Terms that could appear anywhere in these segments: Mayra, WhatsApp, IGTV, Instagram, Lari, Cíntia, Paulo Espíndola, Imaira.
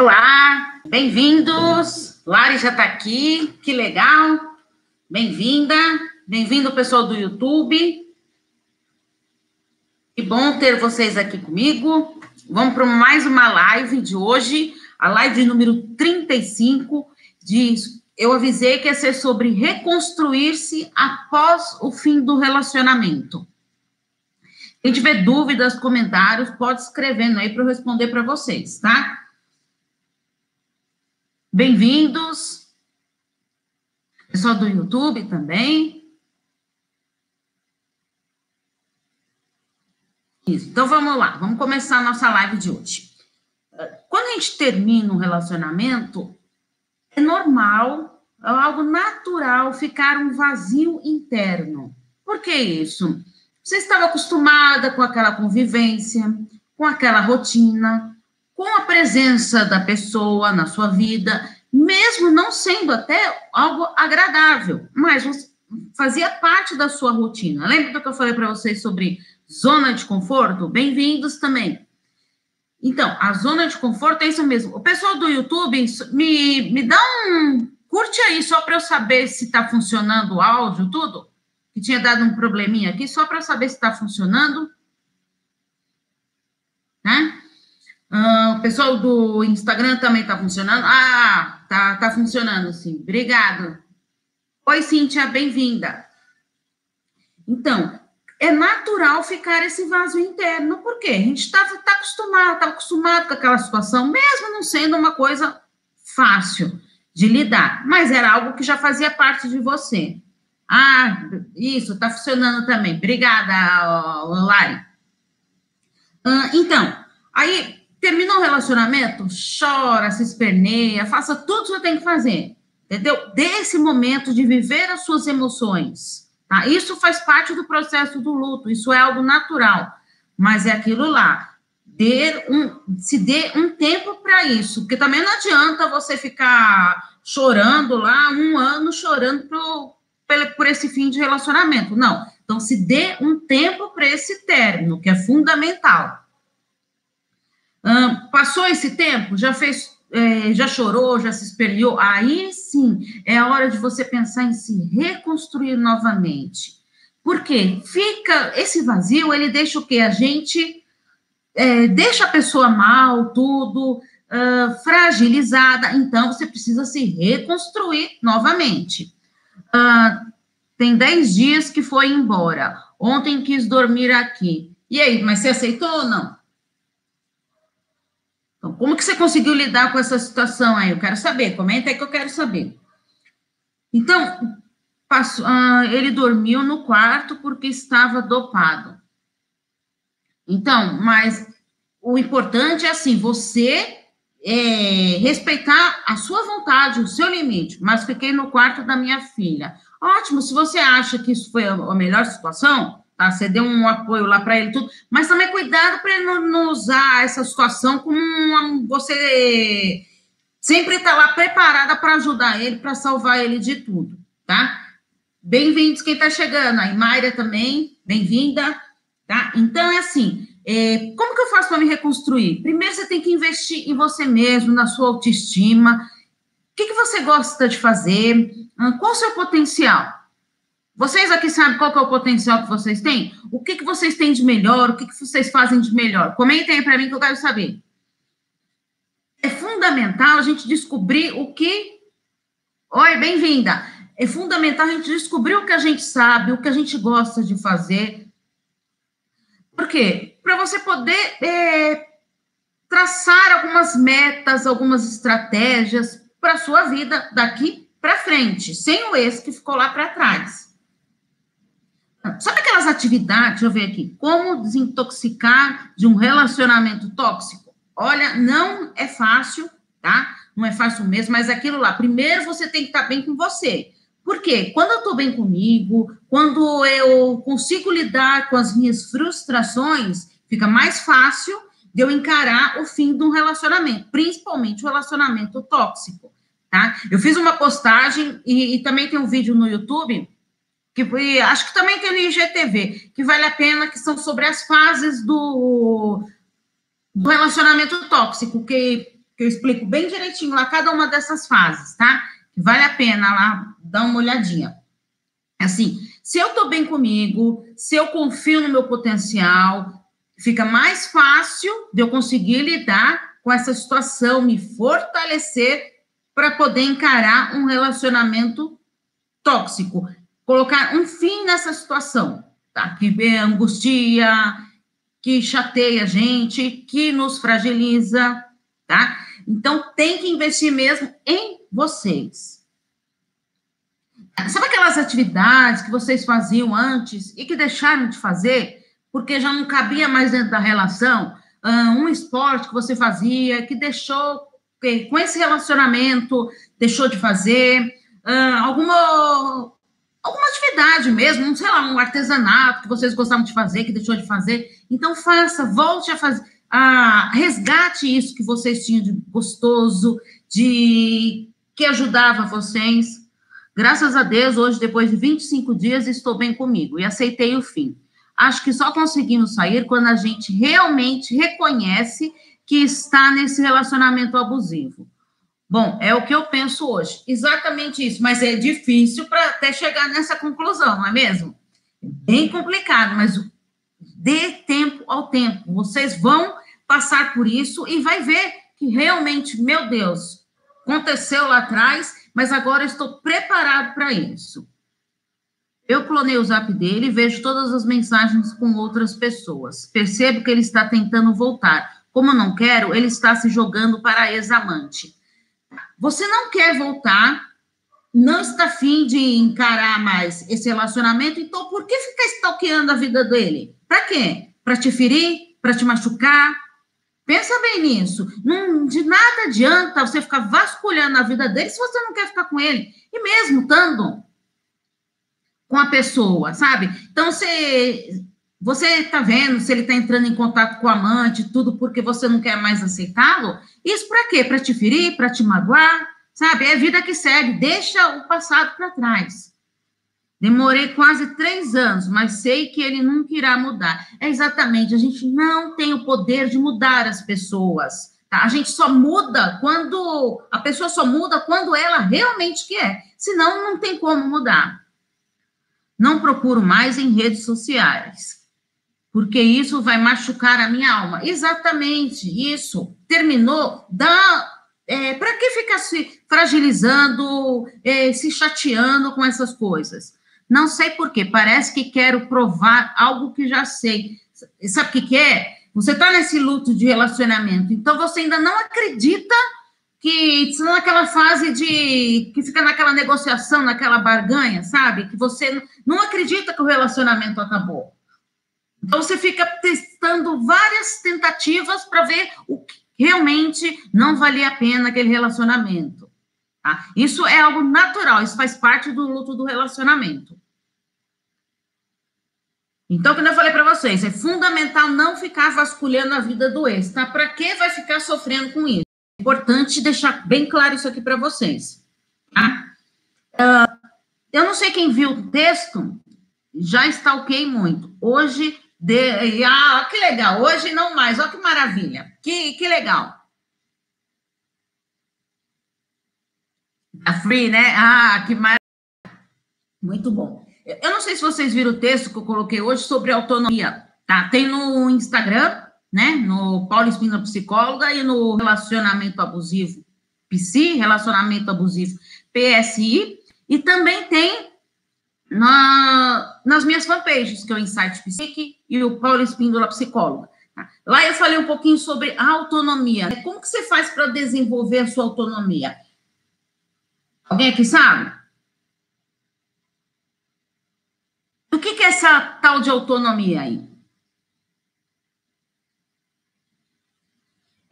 Olá, bem-vindos. Lari já está aqui, que legal. Bem-vinda. Bem-vindo, pessoal do YouTube. Que bom ter vocês aqui comigo. Vamos para mais uma live de hoje, a live número 35. Eu avisei que ia ser sobre reconstruir-se após o fim do relacionamento. Quem tiver dúvidas, comentários, pode escrevendo aí para eu responder para vocês, tá? Bem-vindos. Pessoal do YouTube também. Isso. Então, vamos lá. Vamos começar a nossa live de hoje. Quando a gente termina um relacionamento, é normal, é algo natural ficar um vazio interno. Por que isso? Você estava acostumada com aquela convivência, com aquela rotina, com a presença da pessoa na sua vida, mesmo não sendo até algo agradável, mas fazia parte da sua rotina. Lembra do que eu falei para vocês sobre zona de conforto? Bem-vindos também. Então, a zona de conforto é isso mesmo. O pessoal do YouTube, me dá um... Curte aí, só para eu saber se está funcionando o áudio, tudo. Que tinha dado um probleminha aqui, só para saber se está funcionando. Né? O pessoal do Instagram também está funcionando. Ah, tá funcionando, sim. Obrigado. Oi, Cíntia, bem-vinda. Então, é natural ficar esse vaso interno. Por quê? A gente está acostumado com aquela situação, mesmo não sendo uma coisa fácil de lidar. Mas era algo que já fazia parte de você. Ah, isso, tá funcionando também. Obrigada, Lari. Então, aí, terminou o relacionamento? Chora, se esperneia, faça tudo que você tem que fazer. Entendeu? Desse momento de viver as suas emoções. Tá? Isso faz parte do processo do luto. Isso é algo natural. Mas é aquilo lá. Se dê um tempo para isso. Porque também não adianta você ficar chorando lá, um ano chorando por esse fim de relacionamento, não. Então, se dê um tempo para esse término, que é fundamental. Passou esse tempo, já chorou, já se espelhou, aí sim, é a hora de você pensar em se reconstruir novamente. Por quê? Esse vazio, ele deixa o quê? A gente deixa a pessoa mal, tudo, fragilizada, então você precisa se reconstruir novamente. Tem 10 dias que foi embora. Ontem quis dormir aqui. E aí, mas você aceitou ou não? Então, como que você conseguiu lidar com essa situação aí? Eu quero saber, comenta aí que eu quero saber. Então, ele dormiu no quarto porque estava dopado. Então, mas o importante é assim, você... respeitar a sua vontade, o seu limite, mas fiquei no quarto da minha filha. Ótimo, se você acha que isso foi a melhor situação, tá? Você deu um apoio lá para ele, tudo, mas também cuidado para ele não usar essa situação como você sempre tá lá preparada para ajudar ele, para salvar ele de tudo, tá? Bem-vindos quem tá chegando, a Imaira também, bem-vinda, tá? Então é assim. Como que eu faço para me reconstruir? Primeiro, você tem que investir em você mesmo, na sua autoestima. O que você gosta de fazer? Qual o seu potencial? Vocês aqui sabem qual que é o potencial que vocês têm? O que vocês têm de melhor? O que vocês fazem de melhor? Comentem aí para mim que eu quero saber. É fundamental a gente descobrir o que... Oi, bem-vinda! É fundamental a gente descobrir o que a gente sabe, o que a gente gosta de fazer. Por quê? Para você poder traçar algumas metas, algumas estratégias para a sua vida daqui para frente, sem o ex que ficou lá para trás. Sabe aquelas atividades, deixa eu ver aqui, como desintoxicar de um relacionamento tóxico? Olha, não é fácil, tá? Não é fácil mesmo, mas aquilo lá, primeiro você tem que estar bem com você. Por quê? Quando eu estou bem comigo, quando eu consigo lidar com as minhas frustrações, fica mais fácil de eu encarar o fim de um relacionamento, principalmente o relacionamento tóxico, tá? Eu fiz uma postagem e também tem um vídeo no YouTube, que acho que também tem no IGTV, que vale a pena, que são sobre as fases do relacionamento tóxico, que que eu explico bem direitinho lá cada uma dessas fases, tá? Vale a pena lá dar uma olhadinha. Assim, se eu tô bem comigo, se eu confio no meu potencial, fica mais fácil de eu conseguir lidar com essa situação, me fortalecer para poder encarar um relacionamento tóxico, colocar um fim nessa situação, tá? Que angustia, que chateia a gente, que nos fragiliza, tá? Então, tem que investir mesmo em vocês. Sabe aquelas atividades que vocês faziam antes e que deixaram de fazer porque já não cabia mais dentro da relação? Um esporte que você fazia, que deixou, que com esse relacionamento, deixou de fazer, alguma atividade mesmo, sei lá, um artesanato que vocês gostavam de fazer, que deixou de fazer. Então, faça, volte a fazer, resgate isso que vocês tinham de gostoso, de que ajudava vocês. Graças a Deus, hoje, depois de 25 dias, estou bem comigo e aceitei o fim. Acho que só conseguimos sair quando a gente realmente reconhece que está nesse relacionamento abusivo. Bom, é o que eu penso hoje. Exatamente isso, mas é difícil para até chegar nessa conclusão, não é mesmo? Bem complicado, mas dê tempo ao tempo. Vocês vão passar por isso e vai ver que realmente, meu Deus, aconteceu lá atrás, mas agora eu estou preparado para isso. Eu clonei o zap dele e vejo todas as mensagens com outras pessoas. Percebo que ele está tentando voltar. Como eu não quero, ele está se jogando para a ex-amante. Você não quer voltar, não está afim de encarar mais esse relacionamento, então por que ficar stalkeando a vida dele? Para quê? Para te ferir? Para te machucar? Pensa bem nisso. Não, de nada adianta você ficar vasculhando a vida dele se você não quer ficar com ele. E mesmo estando com a pessoa, sabe? Então, você tá vendo se ele tá entrando em contato com o amante, tudo porque você não quer mais aceitá-lo? Isso pra quê? Pra te ferir? Pra te magoar? Sabe? É a vida que segue. Deixa o passado pra trás. Demorei quase 3 anos, mas sei que ele nunca irá mudar. É exatamente, a gente não tem o poder de mudar as pessoas, tá? A gente só muda quando... A pessoa só muda quando ela realmente quer. Senão, não tem como mudar. Não procuro mais em redes sociais, porque isso vai machucar a minha alma. Exatamente isso. Terminou, para que ficar se fragilizando, se chateando com essas coisas? Não sei por quê, parece que quero provar algo que já sei. Sabe o que é? Você está nesse luto de relacionamento, então você ainda não acredita que está naquela fase de... que fica naquela negociação, naquela barganha, sabe? Que você não acredita que o relacionamento acabou. Então, você fica testando várias tentativas para ver o que realmente não valia a pena aquele relacionamento. Tá? Isso é algo natural, isso faz parte do luto do relacionamento. Então, como eu falei para vocês, é fundamental não ficar vasculhando a vida do ex, tá? Para que vai ficar sofrendo com isso? Importante deixar bem claro isso aqui para vocês, tá? Eu não sei quem viu o texto, já stalkeei muito. Hoje, que legal, hoje não mais, olha que maravilha, que legal. A Free, né? Ah, que maravilha. Muito bom. Eu não sei se vocês viram o texto que eu coloquei hoje sobre autonomia, tá? Tem no Instagram, né? No Paulo Espíndola Psicóloga e no Relacionamento Abusivo PSI, Relacionamento Abusivo PSI, e também tem nas minhas fanpages, que é o Insight Psique e o Paulo Espíndola Psicóloga. Lá eu falei um pouquinho sobre a autonomia. Como que você faz para desenvolver a sua autonomia? Alguém aqui sabe? O que é essa tal de autonomia aí?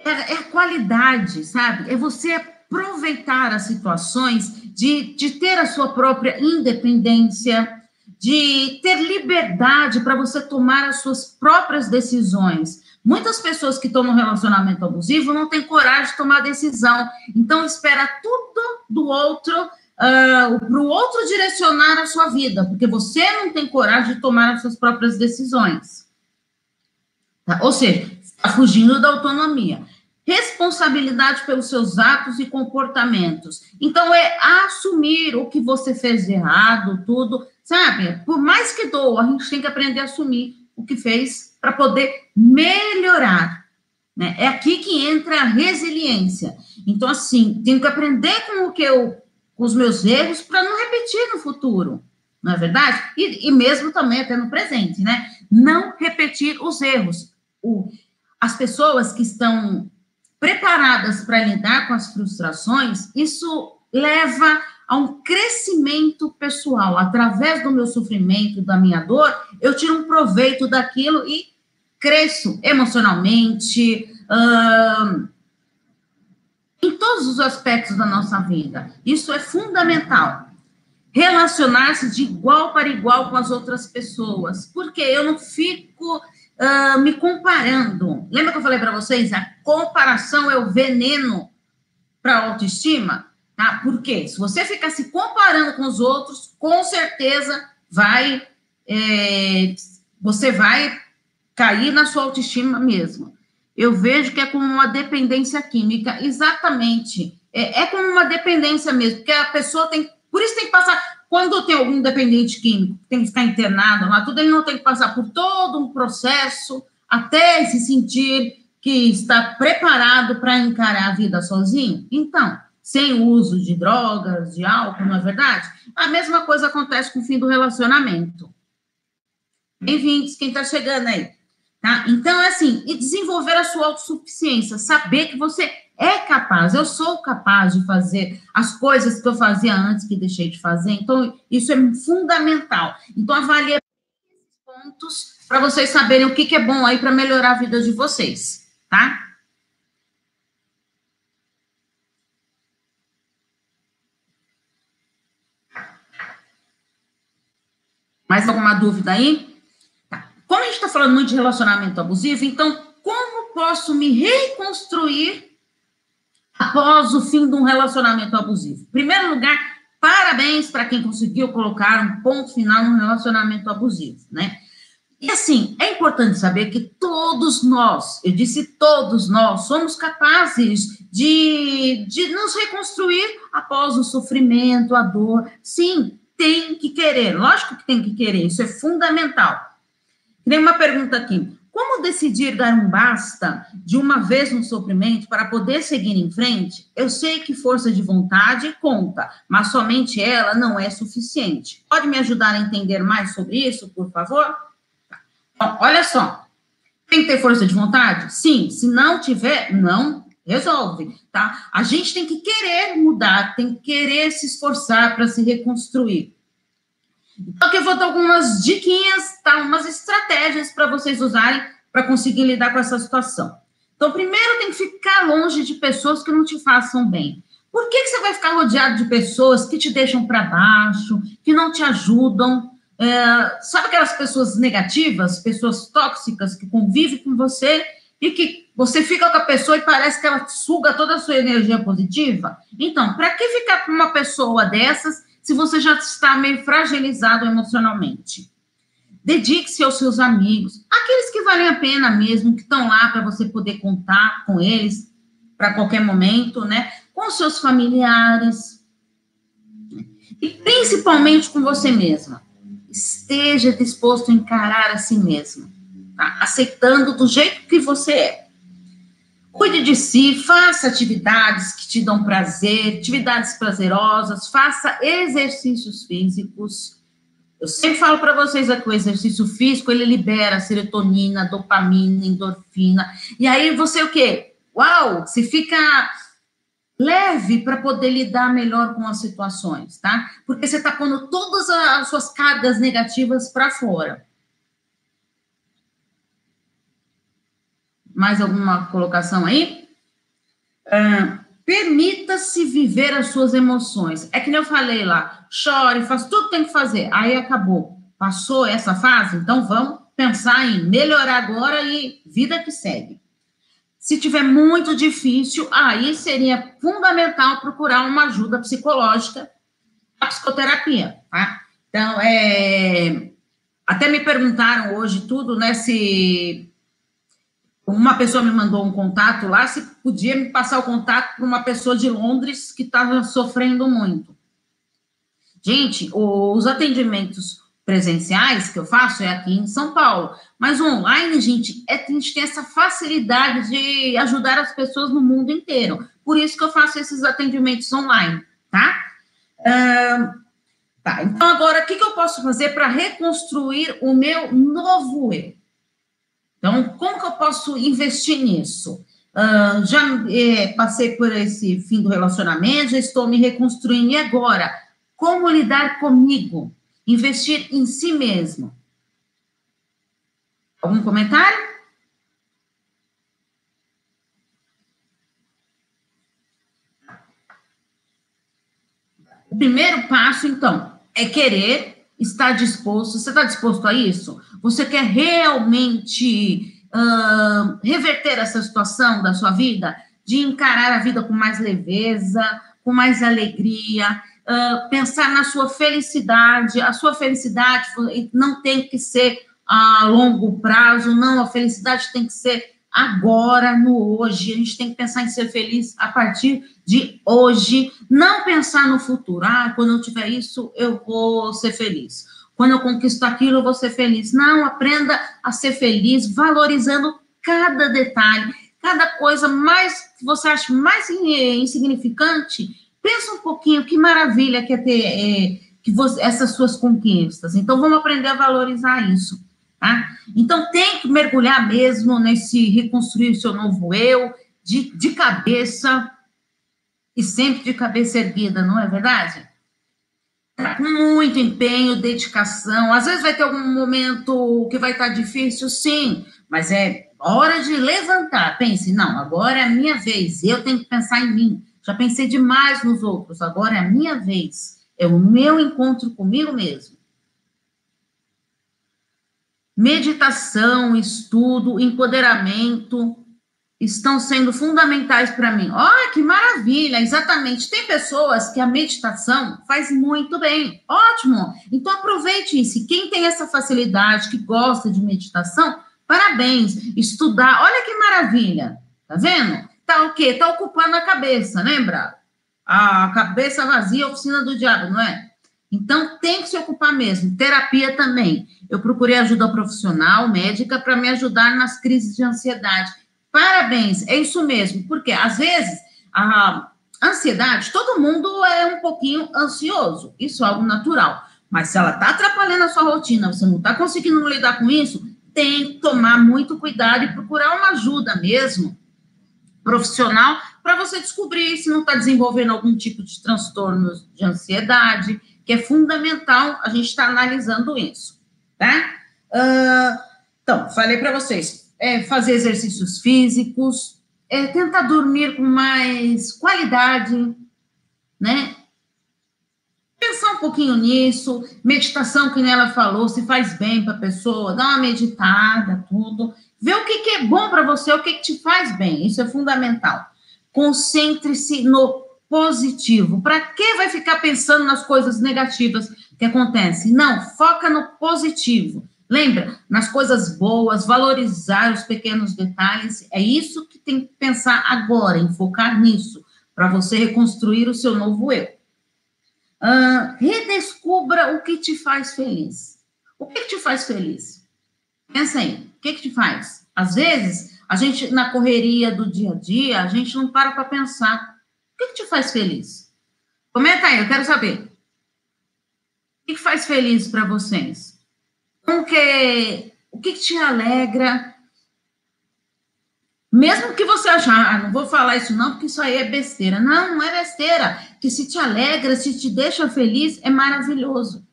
É a qualidade, sabe? É você aproveitar as situações de ter a sua própria independência, de ter liberdade para você tomar as suas próprias decisões. Muitas pessoas que estão no relacionamento abusivo não têm coragem de tomar decisão. Então, espera tudo do outro, para o outro direcionar a sua vida, porque você não tem coragem de tomar as suas próprias decisões. Tá? Ou seja, está fugindo da autonomia. responsabilidade pelos seus atos e comportamentos. Então, é assumir o que você fez de errado, tudo, sabe? Por mais que doa, a gente tem que aprender a assumir o que fez para poder melhorar, né? É aqui que entra a resiliência. Então, assim, tenho que aprender com os meus erros para não repetir no futuro, não é verdade? E mesmo também até no presente, né? Não repetir os erros. As pessoas que estão preparadas para lidar com as frustrações, isso leva a um crescimento pessoal. Através do meu sofrimento, da minha dor, eu tiro um proveito daquilo e cresço emocionalmente, em todos os aspectos da nossa vida. Isso é fundamental. Relacionar-se de igual para igual com as outras pessoas, porque eu não fico me comparando. Lembra que eu falei para vocês? A comparação é o veneno para a autoestima, tá? Porque se você ficar se comparando com os outros, com certeza você vai cair na sua autoestima mesmo. Eu vejo que é como uma dependência química, exatamente. É como uma dependência mesmo, porque a pessoa tem... Por isso tem que passar... Quando tem algum dependente químico, tem que ficar internado lá, tudo, ele não tem que passar por todo um processo até se sentir que está preparado para encarar a vida sozinho. Então, sem o uso de drogas, de álcool, não é verdade? A mesma coisa acontece com o fim do relacionamento. Bem-vindos, quem está chegando aí. Tá? Então, é assim, e desenvolver a sua autossuficiência, saber que você é capaz, eu sou capaz de fazer as coisas que eu fazia antes, que deixei de fazer, então isso é fundamental. Então, avalie esses pontos para vocês saberem o que é bom aí para melhorar a vida de vocês, tá? Mais alguma dúvida aí? Como a gente está falando muito de relacionamento abusivo, então, como posso me reconstruir após o fim de um relacionamento abusivo? Em primeiro lugar, parabéns para quem conseguiu colocar um ponto final no relacionamento abusivo, né? E assim, é importante saber que todos nós, eu disse todos nós, somos capazes de nos reconstruir após o sofrimento, a dor. Sim, tem que querer, lógico que tem que querer, isso é fundamental. Tem uma pergunta aqui. Como decidir dar um basta de uma vez no sofrimento para poder seguir em frente? Eu sei que força de vontade conta, mas somente ela não é suficiente. Pode me ajudar a entender mais sobre isso, por favor? Bom, olha só. Tem que ter força de vontade? Sim. Se não tiver, não resolve, tá? A gente tem que querer mudar, tem que querer se esforçar para se reconstruir. Então, aqui eu vou dar algumas diquinhas, tá? Umas estratégias para vocês usarem para conseguir lidar com essa situação. Então, primeiro tem que ficar longe de pessoas que não te façam bem. Por que você vai ficar rodeado de pessoas que te deixam para baixo, que não te ajudam? Sabe aquelas pessoas negativas, pessoas tóxicas que convivem com você e que você fica com a pessoa e parece que ela suga toda a sua energia positiva? Então, para que ficar com uma pessoa dessas se você já está meio fragilizado emocionalmente? Dedique-se aos seus amigos, aqueles que valem a pena mesmo, que estão lá para você poder contar com eles para qualquer momento, né? Com seus familiares e principalmente com você mesma. Esteja disposto a encarar a si mesma, tá? Aceitando do jeito que você é. Cuide de si, faça atividades que te dão prazer, atividades prazerosas, faça exercícios físicos. Eu sempre falo para vocês aqui, o exercício físico, ele libera serotonina, dopamina, endorfina. E aí você o quê? Uau! Você fica leve para poder lidar melhor com as situações, tá? Porque você está pondo todas as suas cargas negativas para fora. Mais alguma colocação aí? Permita-se viver as suas emoções. É que nem eu falei lá, chore, faz tudo que tem que fazer. Aí acabou. Passou essa fase? Então vamos pensar em melhorar agora e vida que segue. Se tiver muito difícil, aí seria fundamental procurar uma ajuda psicológica, a psicoterapia, tá? Então, até me perguntaram hoje tudo, né, se... Uma pessoa me mandou um contato lá, se podia me passar o contato para uma pessoa de Londres que estava sofrendo muito. Gente, os atendimentos presenciais que eu faço é aqui em São Paulo, mas online, gente, a gente tem essa facilidade de ajudar as pessoas no mundo inteiro. Por isso que eu faço esses atendimentos online, tá? Tá, então agora, o que eu posso fazer para reconstruir o meu novo eu? Então, como que eu posso investir nisso? Passei por esse fim do relacionamento, já estou me reconstruindo. E agora? Como lidar comigo? Investir em si mesmo. Algum comentário? O primeiro passo, então, é querer... Está disposto? Você está disposto a isso? Você quer realmente reverter essa situação da sua vida? De encarar a vida com mais leveza, com mais alegria, pensar na sua felicidade. A sua felicidade não tem que ser a longo prazo, não. A felicidade tem que ser agora, no hoje. A gente tem que pensar em ser feliz a partir de hoje, não pensar no futuro. Ah, quando eu tiver isso, eu vou ser feliz. Quando eu conquisto aquilo, eu vou ser feliz. Não, aprenda a ser feliz, valorizando cada detalhe, cada coisa mais que você acha mais insignificante. Pensa um pouquinho, que maravilha que é ter essas suas conquistas. Então, vamos aprender a valorizar isso. Tá? Então, tem que mergulhar mesmo nesse reconstruir o seu novo eu, de cabeça, e sempre de cabeça erguida, não é verdade? Com muito empenho, dedicação. Às vezes vai ter algum momento que vai estar difícil, sim, mas é hora de levantar. Pense, não, agora é a minha vez, eu tenho que pensar em mim. Já pensei demais nos outros, agora é a minha vez. É o meu encontro comigo mesmo. Meditação, estudo, empoderamento estão sendo fundamentais para mim. Olha, que maravilha, exatamente. Tem pessoas que a meditação faz muito bem, ótimo. Então, aproveite isso. Quem tem essa facilidade, que gosta de meditação, parabéns. Estudar, olha que maravilha, tá vendo? Tá o quê? Tá ocupando a cabeça, lembra? A cabeça vazia, a oficina do diabo, não é? Então, tem que se ocupar mesmo. Terapia também. Eu procurei ajuda profissional, médica, para me ajudar nas crises de ansiedade. Parabéns, é isso mesmo. Porque, às vezes, a ansiedade, todo mundo é um pouquinho ansioso. Isso é algo natural. Mas se ela está atrapalhando a sua rotina, você não está conseguindo lidar com isso, tem que tomar muito cuidado e procurar uma ajuda mesmo profissional para você descobrir se não está desenvolvendo algum tipo de transtorno de ansiedade, que é fundamental a gente estar analisando isso, tá? Então, falei para vocês, fazer exercícios físicos, tentar dormir com mais qualidade, né? Pensar um pouquinho nisso, meditação, que ela falou, se faz bem para a pessoa, dá uma meditada, tudo. Ver o que é bom para você, o que te faz bem, isso é fundamental. Concentre-se no positivo. Para que vai ficar pensando nas coisas negativas que acontecem? Não, foca no positivo. Lembra, nas coisas boas, valorizar os pequenos detalhes. É isso que tem que pensar agora, em focar nisso, para você reconstruir o seu novo eu. Redescubra o que te faz feliz. O que te faz feliz? Pensa aí, o que te faz? Às vezes, a gente, na correria do dia a dia, a gente não para pensar. O que te faz feliz? Comenta aí, eu quero saber. O que faz feliz para vocês? O que te alegra? Mesmo que você achar, não vou falar isso não, porque isso aí é besteira. Não, não é besteira. Que se te alegra, se te deixa feliz, é maravilhoso.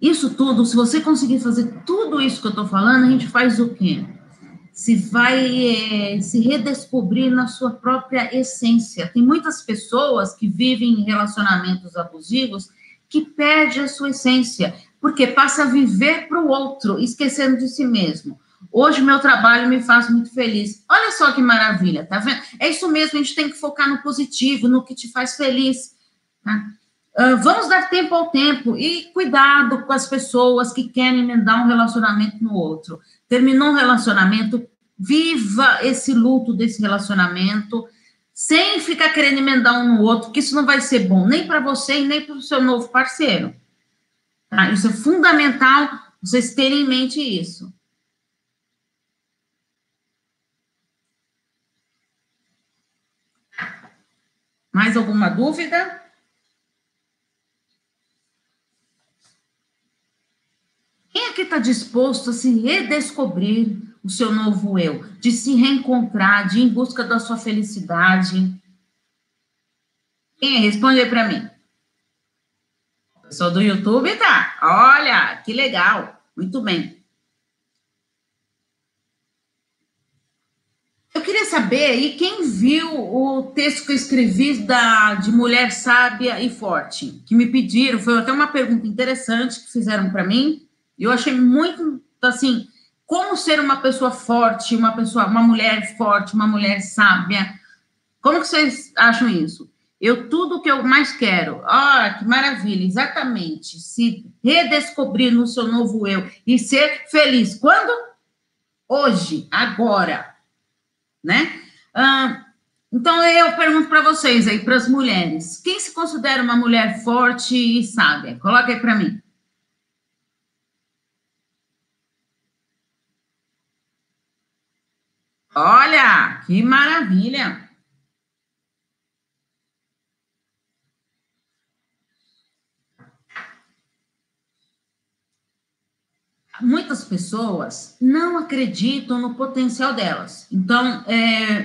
Isso tudo, se você conseguir fazer tudo isso que eu estou falando, a gente faz o quê? Se vai se redescobrir na sua própria essência. Tem muitas pessoas que vivem em relacionamentos abusivos que perdem a sua essência, porque passa a viver para o outro, esquecendo de si mesmo. Hoje, meu trabalho me faz muito feliz. Olha só que maravilha, tá vendo? É isso mesmo, a gente tem que focar no positivo, no que te faz feliz, tá? Vamos dar tempo ao tempo e cuidado com as pessoas que querem emendar um relacionamento no outro. Terminou um relacionamento, viva esse luto desse relacionamento, sem ficar querendo emendar um no outro, que isso não vai ser bom nem para você e nem para o seu novo parceiro. Tá? Isso é fundamental vocês terem em mente isso. Mais alguma dúvida? Quem aqui está disposto a se redescobrir o seu novo eu? De se reencontrar, de ir em busca da sua felicidade? Quem é? Responde aí para mim. O pessoal do YouTube tá. Olha, que legal. Muito bem. Eu queria saber aí quem viu o texto que eu escrevi de Mulher Sábia e Forte, que me pediram, foi até uma pergunta interessante que fizeram para mim. Eu achei muito, assim, como ser uma pessoa forte, uma mulher forte, uma mulher sábia. Como que vocês acham isso? Tudo o que eu mais quero. Ah, que maravilha, exatamente. Se redescobrir no seu novo eu e ser feliz. Quando? Hoje, agora, né? Então, eu pergunto para vocês aí, para as mulheres. Quem se considera uma mulher forte e sábia? Coloca aí para mim. Olha, que maravilha! Muitas pessoas não acreditam no potencial delas. Então,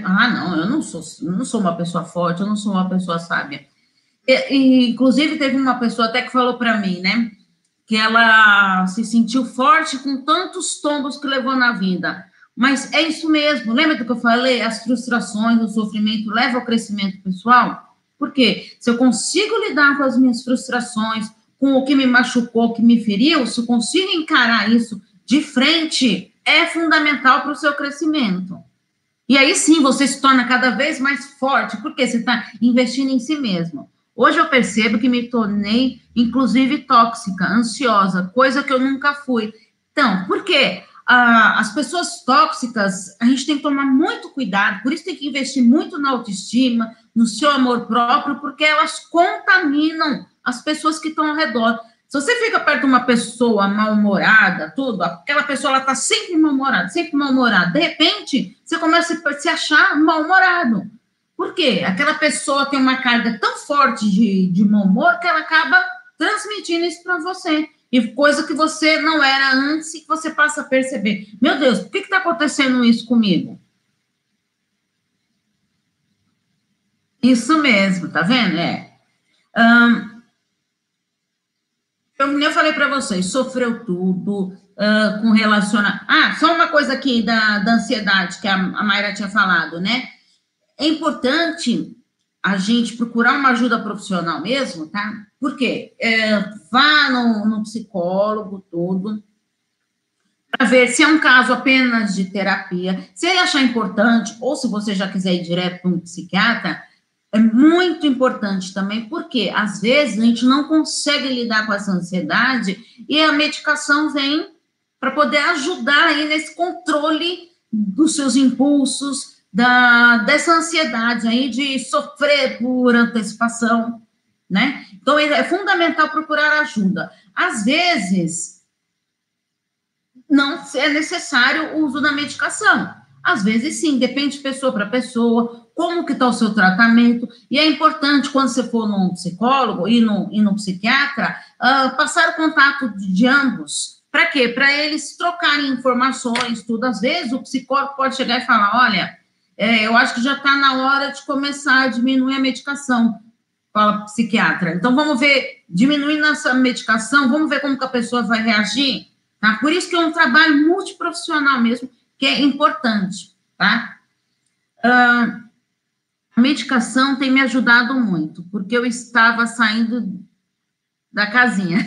não, eu não sou uma pessoa forte, eu não sou uma pessoa sábia. Inclusive, teve uma pessoa até que falou para mim, né? Que ela se sentiu forte com tantos tombos que levou na vida. Mas é isso mesmo, lembra do que eu falei? As frustrações, o sofrimento levam ao crescimento pessoal? Por quê? Se eu consigo lidar com as minhas frustrações, com o que me machucou, o que me feriu, se eu consigo encarar isso de frente, é fundamental para o seu crescimento. E aí sim, você se torna cada vez mais forte, porque você está investindo em si mesmo. Hoje eu percebo que me tornei, inclusive, tóxica, ansiosa, coisa que eu nunca fui. Então, por quê? As pessoas tóxicas, a gente tem que tomar muito cuidado, por isso tem que investir muito na autoestima, no seu amor próprio, porque elas contaminam as pessoas que estão ao redor. Se você fica perto de uma pessoa mal-humorada, tudo, aquela pessoa ela está sempre mal-humorada, de repente você começa a se achar mal-humorado. Por quê? Aquela pessoa tem uma carga tão forte de mau humor que ela acaba transmitindo isso para você. E coisa que você não era antes e que você passa a perceber. Meu Deus, por que está acontecendo isso comigo? Isso mesmo, tá vendo? Eu falei para vocês, sofreu tudo com relacionamento. Só uma coisa aqui da ansiedade que a Mayra tinha falado, né? É importante a gente procurar uma ajuda profissional mesmo, tá? Por quê? Vá no psicólogo, tudo, para ver se é um caso apenas de terapia. Se ele achar importante, ou se você já quiser ir direto para um psiquiatra, é muito importante também, porque às vezes a gente não consegue lidar com essa ansiedade e a medicação vem para poder ajudar aí nesse controle dos seus impulsos, dessa ansiedade aí de sofrer por antecipação, né? Então, é fundamental procurar ajuda. Às vezes, não é necessário o uso da medicação. Às vezes, sim, depende de pessoa para pessoa, como que está o seu tratamento. E é importante, quando você for num psicólogo e no psiquiatra, passar o contato de ambos. Para quê? Para eles trocarem informações, tudo. Às vezes, o psicólogo pode chegar e falar, olha... eu acho que já está na hora de começar a diminuir a medicação, fala o psiquiatra. Então, vamos ver, diminuindo essa medicação, vamos ver como que a pessoa vai reagir, tá? Por isso que é um trabalho multiprofissional mesmo, que é importante, tá? A medicação tem me ajudado muito, porque eu estava saindo da casinha.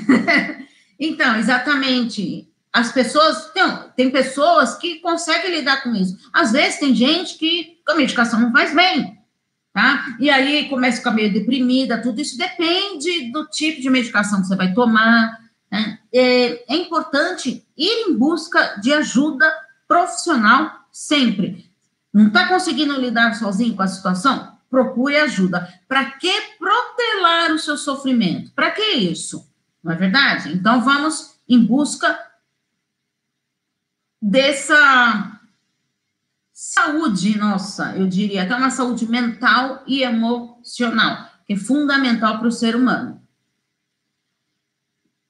Então, exatamente... As pessoas, tem pessoas que conseguem lidar com isso. Às vezes tem gente que a medicação não faz bem. tá? E aí começa a ficar meio deprimida, tudo isso depende do tipo de medicação que você vai tomar, né? É importante ir em busca de ajuda profissional sempre. Não está conseguindo lidar sozinho com a situação? Procure ajuda. Para que protelar o seu sofrimento? Para que isso? Não é verdade? Então, vamos em busca dessa saúde nossa, eu diria, até uma saúde mental e emocional, que é fundamental para o ser humano.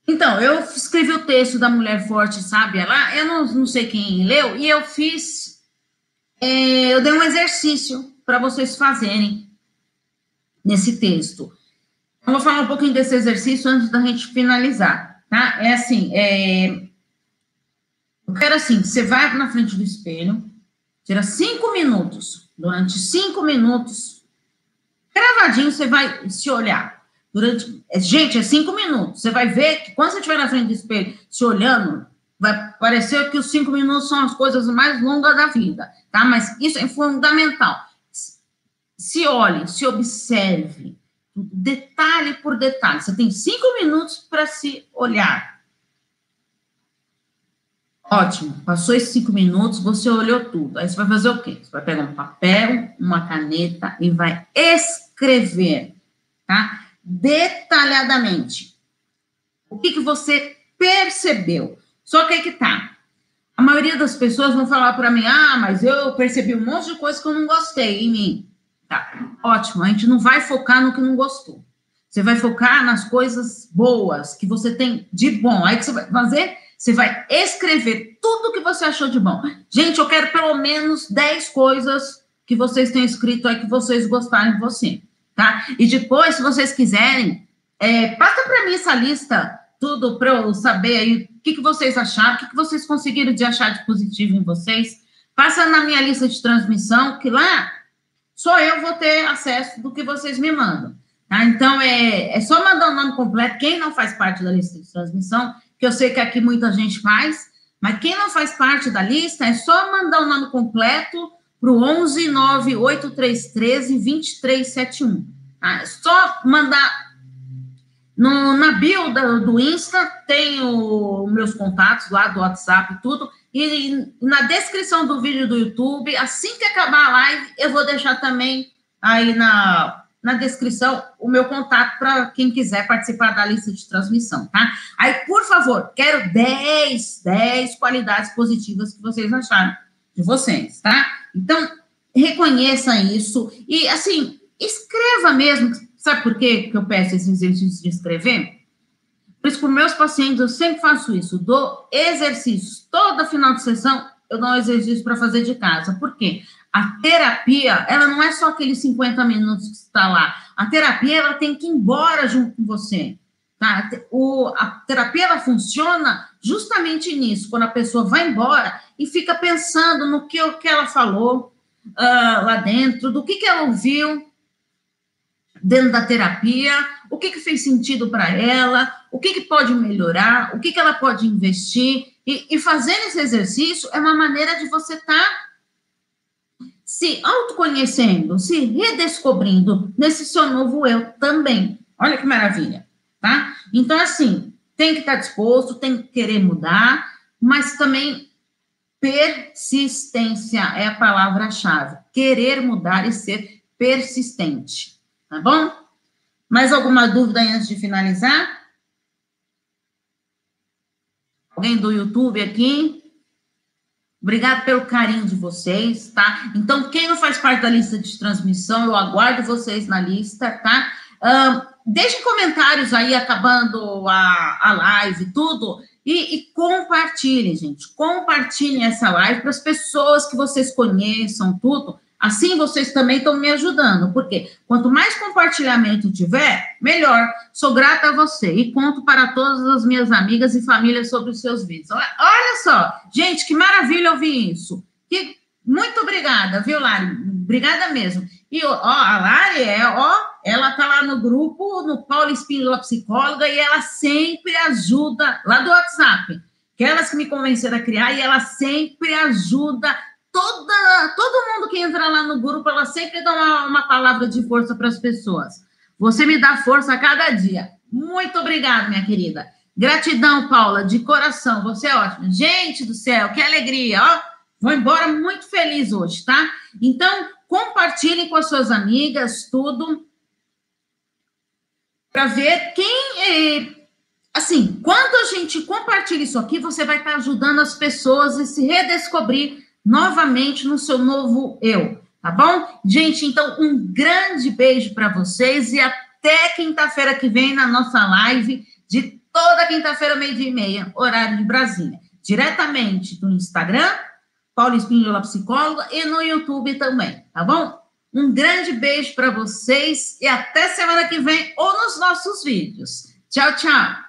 Então, eu escrevi o texto da Mulher Forte, sabe, lá, eu não sei quem leu, e eu fiz, eu dei um exercício para vocês fazerem nesse texto. Eu vou falar um pouquinho desse exercício antes da gente finalizar, tá? É assim, eu quero assim, você vai na frente do espelho, tira 5 minutos, durante 5 minutos, gravadinho, você vai se olhar. Durante, gente, é 5 minutos, você vai ver que quando você estiver na frente do espelho, se olhando, vai parecer que os 5 minutos são as coisas mais longas da vida, tá? Mas isso é fundamental. Se olhe, se observe, detalhe por detalhe. Você tem 5 minutos para se olhar. Ótimo, passou esses 5 minutos, você olhou tudo. Aí você vai fazer o quê? Você vai pegar um papel, uma caneta e vai escrever, tá? Detalhadamente. O que você percebeu? Só que aí que tá. A maioria das pessoas vão falar para mim, ah, mas eu percebi um monte de coisa que eu não gostei em mim. Tá, ótimo, a gente não vai focar no que não gostou. Você vai focar nas coisas boas que você tem de bom. Aí que você vai fazer... Você vai escrever tudo o que você achou de bom. Gente, eu quero pelo menos 10 coisas que vocês têm escrito aí que vocês gostaram de você, tá? E depois, se vocês quiserem, passa para mim essa lista, tudo para eu saber aí o que vocês acharam, o que vocês conseguiram de achar de positivo em vocês. Passa na minha lista de transmissão, que lá só eu vou ter acesso do que vocês me mandam, tá? Então, é só mandar o nome completo. Quem não faz parte da lista de transmissão, que eu sei que aqui muita gente faz, mas quem não faz parte da lista, é só mandar o nome completo para o 11 98313 2371. Tá? É só mandar na bio do Insta, tem os meus contatos lá do WhatsApp e tudo, e na descrição do vídeo do YouTube, assim que acabar a live, eu vou deixar também aí na descrição, o meu contato para quem quiser participar da lista de transmissão, tá? Aí, por favor, quero 10 qualidades positivas que vocês acharam de vocês, tá? Então, reconheça isso e, assim, escreva mesmo. Sabe por quê que eu peço esse exercício de escrever? Por isso, para os meus pacientes, eu sempre faço isso, dou exercícios. Todo final de sessão, eu dou um exercício para fazer de casa. Por quê? A terapia, ela não é só aqueles 50 minutos que está lá. A terapia, ela tem que ir embora junto com você, tá? A terapia, ela funciona justamente nisso, quando a pessoa vai embora e fica pensando no que ela falou lá dentro, do que ela ouviu dentro da terapia, o que fez sentido para ela, o que pode melhorar, o que ela pode investir. E fazer esse exercício é uma maneira de você estar se autoconhecendo, se redescobrindo nesse seu novo eu também. Olha que maravilha, tá? Então, assim, tem que estar disposto, tem que querer mudar, mas também persistência é a palavra-chave. Querer mudar e ser persistente, tá bom? Mais alguma dúvida antes de finalizar? Alguém do YouTube aqui? Obrigado pelo carinho de vocês, tá? Então, quem não faz parte da lista de transmissão, eu aguardo vocês na lista, tá? Deixem comentários aí, acabando a live tudo, e compartilhem, gente. Compartilhem essa live para as pessoas que vocês conheçam, tudo. Assim, vocês também estão me ajudando, porque quanto mais compartilhamento tiver, melhor. Sou grata a você e conto para todas as minhas amigas e famílias sobre os seus vídeos. Olha só, gente, que maravilha ouvir isso. Muito obrigada, viu, Lari? Obrigada mesmo. E, ó, a Lari, ela tá lá no grupo, no Paulo Espíndola Psicóloga, e ela sempre ajuda, lá do WhatsApp, aquelas que me convenceram a criar, e ela sempre ajuda Todo mundo que entra lá no grupo, ela sempre dá uma palavra de força para as pessoas. Você me dá força a cada dia. Muito obrigada, minha querida. Gratidão, Paula, de coração. Você é ótima. Gente do céu, que alegria, ó. Vou embora muito feliz hoje, tá? Então, compartilhem com as suas amigas tudo para ver quem... Assim, quando a gente compartilha isso aqui, você vai estar ajudando as pessoas a se redescobrir novamente no seu novo eu, tá bom? Gente, então, um grande beijo para vocês e até quinta-feira que vem na nossa live de toda quinta-feira, 12:30, horário de Brasília. Diretamente no Instagram, Paulo Espíndola Psicóloga, e no YouTube também, tá bom? Um grande beijo para vocês e até semana que vem ou nos nossos vídeos. Tchau, tchau!